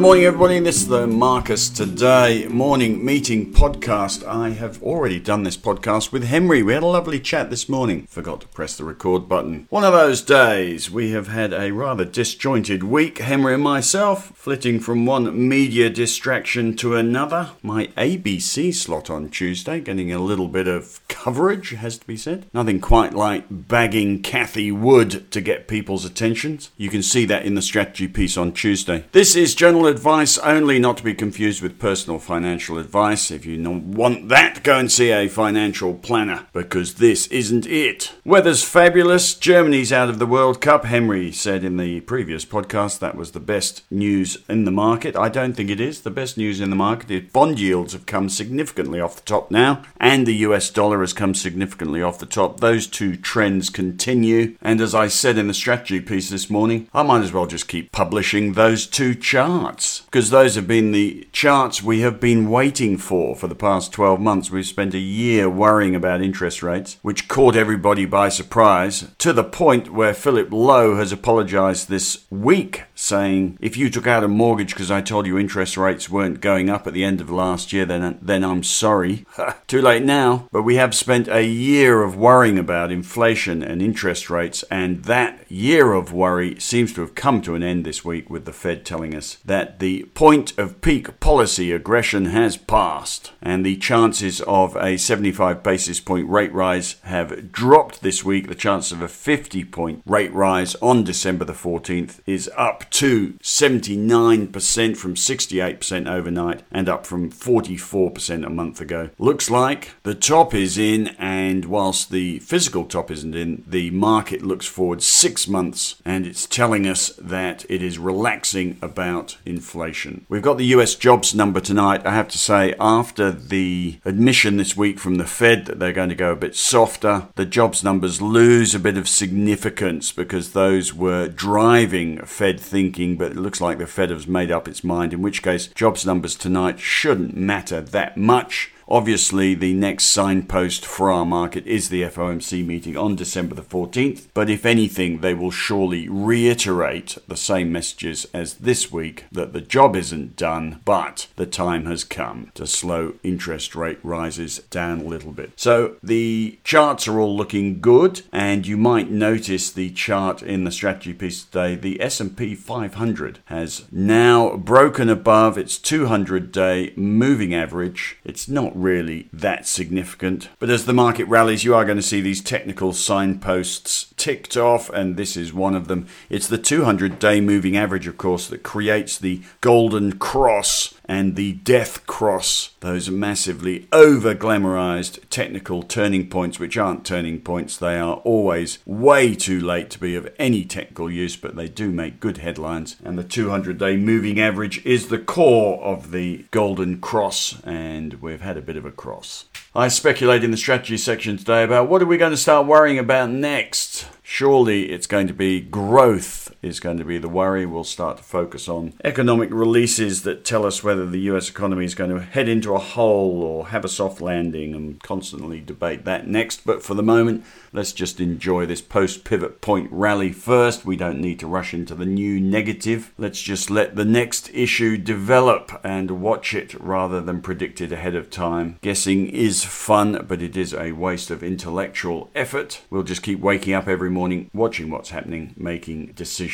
Good morning, everybody. This is the Marcus Today morning meeting podcast. I have already done this podcast with Henry. We had a lovely chat this morning. Forgot to press the record button. One of those days. We have had a rather disjointed week, Henry and myself, flitting from one media distraction to another. My ABC slot on Tuesday, getting a little bit of coverage, has to be said. Nothing quite like bagging Kathy Wood to get people's attentions. You can see that in the strategy piece on Tuesday. This is general advice only, not to be confused with personal financial advice. If you want that, go and see a financial planner, because this isn't it. Weather's fabulous. Germany's out of the World Cup. Henry said in the previous podcast that was the best news in the market. I don't think it is. The best news in the market is bond yields have come significantly off the top now, and the US dollar has come significantly off the top. Those two trends continue. And as I said in the strategy piece this morning, I might as well just keep publishing those two charts, because those have been the charts we have been waiting for the past 12 months. We've spent a year worrying about interest rates, which caught everybody by surprise, to the point where Philip Lowe has apologised this week, saying, if you took out a mortgage because I told you interest rates weren't going up at the end of last year, then I'm sorry. Too late now. But we have spent a year of worrying about inflation and interest rates, and that year of worry seems to have come to an end this week with the Fed telling us that the point of peak policy aggression has passed, and the chances of a 75 basis point rate rise have dropped this week. The chance of a 50 point rate rise on December the 14th is up to 79% from 68% overnight, and up from 44% a month ago. Looks like the top is in, and whilst the physical top isn't in, the market looks forward 6 months, and it's telling us that it is relaxing about inflation. We've got the US jobs number tonight. I have to say, after the admission this week from the Fed that they're going to go a bit softer, the jobs numbers lose a bit of significance, because those were driving Fed thinking, but it looks like the Fed has made up its mind, in which case jobs numbers tonight shouldn't matter that much. Obviously, the next signpost for our market is the FOMC meeting on December the 14th. But if anything, they will surely reiterate the same messages as this week, that the job isn't done, but the time has come to slow interest rate rises down a little bit. So the charts are all looking good. And you might notice the chart in the strategy piece today. The S&P 500 has now broken above its 200-day moving average. It's not really that significant, but as the market rallies, you are going to see these technical signposts ticked off, and this is one of them. It's the 200-day moving average, of course, that creates the golden cross and the death cross, those massively over-glamorized technical turning points, which aren't turning points. They are always way too late to be of any technical use, but they do make good headlines. And the 200-day moving average is the core of the golden cross, and we've had a bit of a cross. I speculate in the strategy section today about what are we going to start worrying about next. Surely it's going to be growth is going to be the worry. We'll start to focus on economic releases that tell us whether the US economy is going to head into a hole or have a soft landing, and constantly debate that next. But for the moment, let's just enjoy this post-pivot point rally first. We don't need to rush into the new negative. Let's just let the next issue develop and watch it rather than predict it ahead of time. Guessing is fun, but it is a waste of intellectual effort. We'll just keep waking up every morning, watching what's happening, making decisions.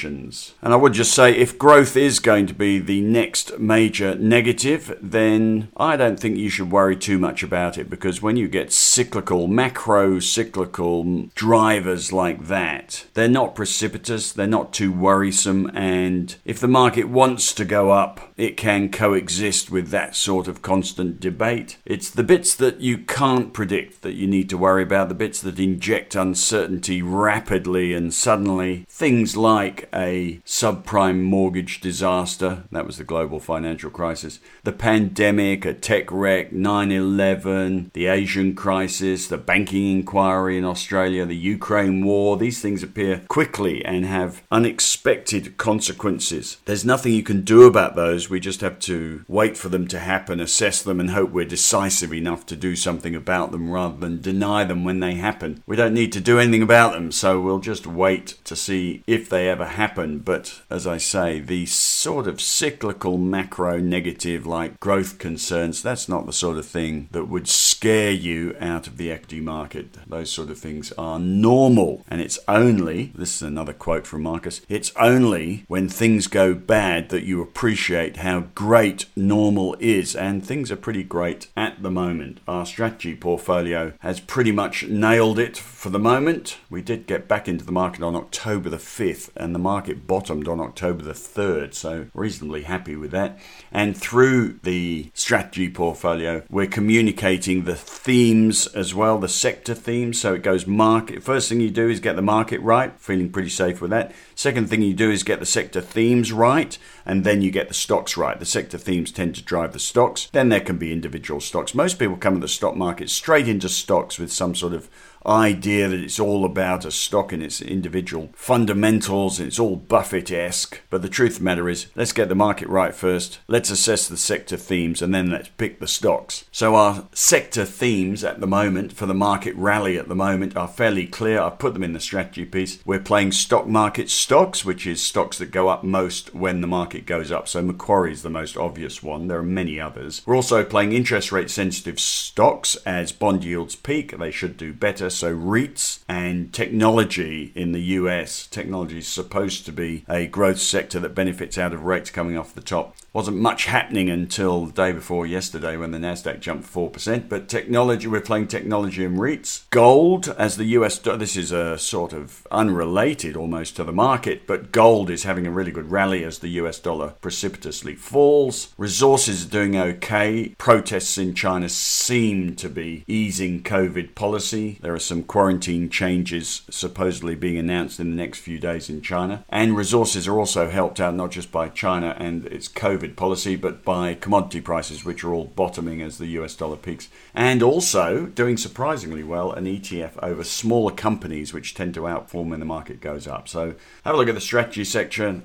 And I would just say, if growth is going to be the next major negative, then I don't think you should worry too much about it, because when you get cyclical, macro-cyclical drivers like that, they're not precipitous, they're not too worrisome, and if the market wants to go up, it can coexist with that sort of constant debate. It's the bits that you can't predict that you need to worry about, the bits that inject uncertainty rapidly and suddenly, things like a subprime mortgage disaster, that was the global financial crisis, the pandemic, a tech wreck, 9/11, the Asian crisis, the banking inquiry in Australia, the Ukraine war. These things appear quickly and have unexpected consequences. There's nothing you can do about those. We just have to wait for them to happen, assess them, and hope we're decisive enough to do something about them rather than deny them when they happen. We don't need to do anything about them, so we'll just wait to see if they ever happen. But as I say, the sort of cyclical macro negative like growth concerns, that's not the sort of thing that would scare you out of the equity market. Those sort of things are normal. And it's only, this is another quote from Marcus, it's only when things go bad that you appreciate how great normal is. And things are pretty great at the moment. Our strategy portfolio has pretty much nailed it for the moment. We did get back into the market on October the 5th and the market bottomed on October the 3rd. So reasonably happy with that. And through the strategy portfolio, we're communicating the themes as well, the sector themes. So it goes market. First thing you do is get the market right. Feeling pretty safe with that. Second thing you do is get the sector themes right. And then you get the stocks right. The sector themes tend to drive the stocks. Then there can be individual stocks. Most people come to the stock market straight into stocks with some sort of idea that it's all about a stock and its individual fundamentals, and it's all Buffett-esque. But the truth of the matter is, let's get the market right first, let's assess the sector themes, and then let's pick the stocks. So our sector themes at the moment for the market rally at the moment are fairly clear. I've put them in the strategy piece. We're playing stock market stocks, which is stocks that go up most when the market goes up. So Macquarie's the most obvious one. There are many others. We're also playing interest rate sensitive stocks as bond yields peak. They should do better. So REITs and technology in the US. Technology is supposed to be a growth sector that benefits out of rates coming off the top. Wasn't much happening until the day before yesterday when the NASDAQ jumped 4%. But technology, we're playing technology and REITs. Gold, as the US, this is a sort of unrelated almost to the market, but gold is having a really good rally as the US dollar precipitously falls. Resources are doing okay. Protests in China seem to be easing COVID policy. There are some quarantine changes supposedly being announced in the next few days in China. And resources are also helped out not just by China and its COVID policy, but by commodity prices, which are all bottoming as the US dollar peaks. And also doing surprisingly well, an ETF over smaller companies, which tend to outperform when the market goes up. So have a look at the strategy section,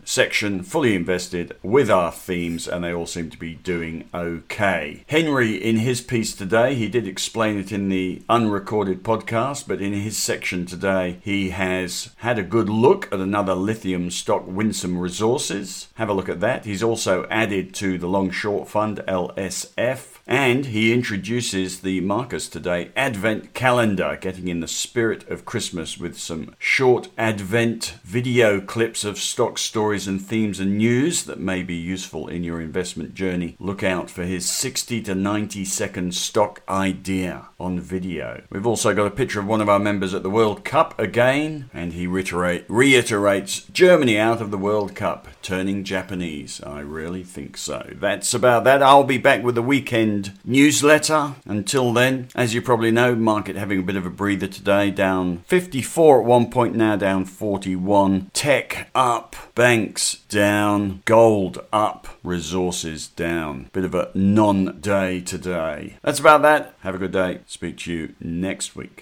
fully invested with our themes, and they all seem to be doing okay. Henry, in his piece today, he did explain it in the unrecorded podcast, but in his section today, he has had a good look at another lithium stock, Winsome Resources. Have a look at that. He's also added to the Long Short Fund, LSF. And he introduces the Marcus Today Advent Calendar, getting in the spirit of Christmas with some short Advent video clips of stock stories and themes and news that may be useful in your investment journey. Look out for his 60 to 90 second stock idea on video. We've also got a picture of one of our members at the World Cup again, and he reiterates Germany out of the World Cup, turning Japanese. I really think so. That's about that. I'll be back with the weekend newsletter. Until then, as you probably know, market having a bit of a breather today, down 54 at one point, now down 41. Tech up, banks down, gold up, resources down. Bit of a non-day today. That's about that. Have a good day. Speak to you next week.